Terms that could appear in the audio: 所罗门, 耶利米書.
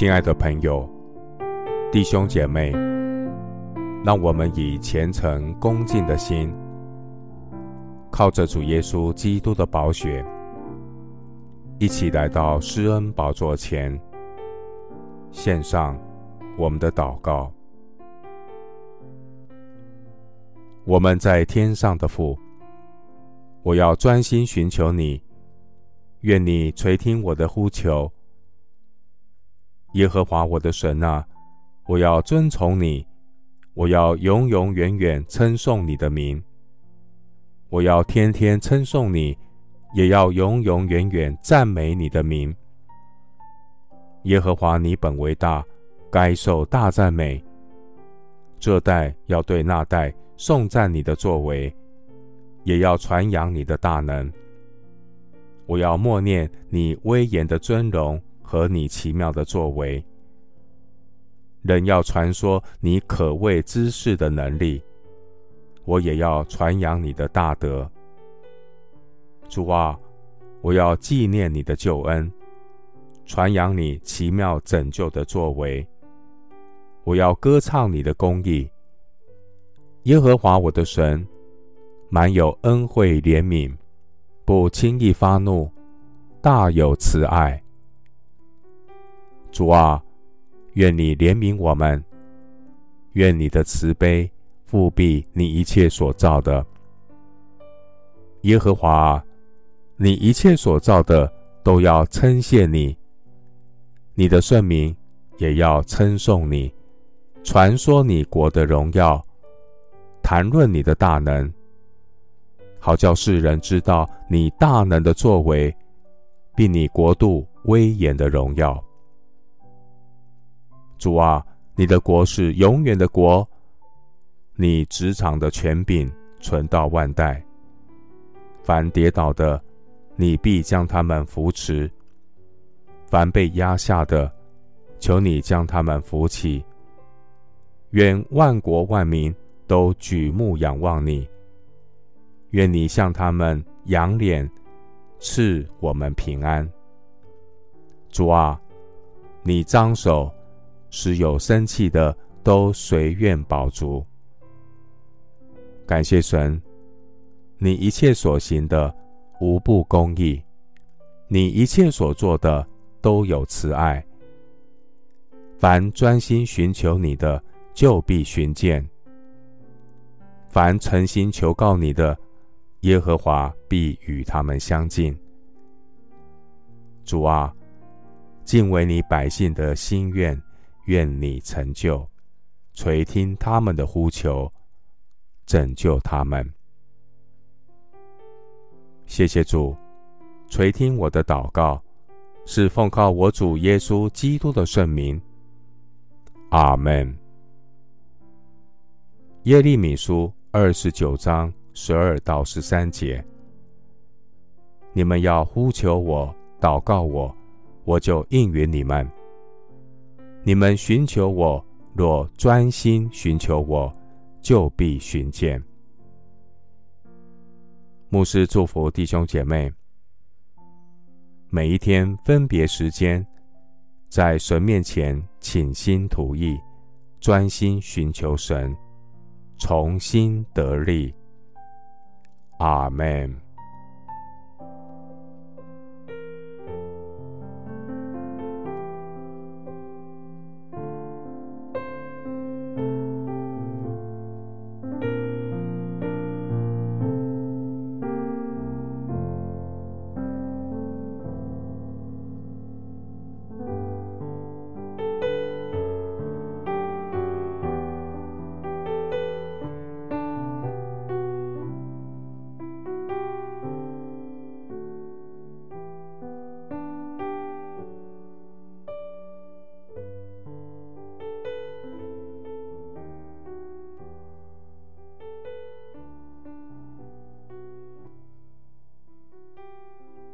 亲爱的朋友、弟兄姐妹，让我们以虔诚恭敬的心，靠着主耶稣基督的宝血，一起来到施恩宝座前，献上我们的祷告。我们在天上的父，我要专心寻求你，愿你垂听我的呼求。耶和华我的神啊，我要尊崇你，我要永永远远称颂你的名，我要天天称颂你，也要永永远远赞美你的名。耶和华你本为大，该受大赞美，这代要对那代颂赞你的作为，也要传扬你的大能。我要默念你威严的尊荣和你奇妙的作为，人要传说你可畏之事的能力，我也要传扬你的大德。主啊，我要纪念你的救恩，传扬你奇妙拯救的作为，我要歌唱你的公义。耶和华我的神，满有恩惠怜悯，不轻易发怒，大有慈爱。主啊，愿你怜悯我们，愿你的慈悲覆庇你一切所造的。耶和华，你一切所造的都要称谢你，你的圣名也要称颂你，传说你国的荣耀，谈论你的大能，好叫世人知道你大能的作为，并你国度威严的荣耀。主啊，你的国是永远的国，你执掌的权柄存到万代。凡跌倒的，你必将他们扶持；凡被压下的，求你将他们扶起。愿万国万民都举目仰望你，愿你向他们扬脸，赐我们平安。主啊，你张手，使有生气的都随愿饱足。感谢神，你一切所行的无不公义，你一切所做的都有慈爱。凡专心寻求你的，就必寻见；凡诚心求告你的，耶和华必与他们相近。主啊，尽为你百姓的心愿，愿你成就，垂听他们的呼求，拯救他们。谢谢主，垂听我的祷告，是奉靠我主耶稣基督的圣名。阿们。耶利米书29章12到13节，你们要呼求我，祷告我，我就应允你们。你们寻求我，若专心寻求我，就必寻见。牧师祝福弟兄姐妹，每一天分别时间，在神面前倾心吐意，专心寻求神，重新得力。阿们。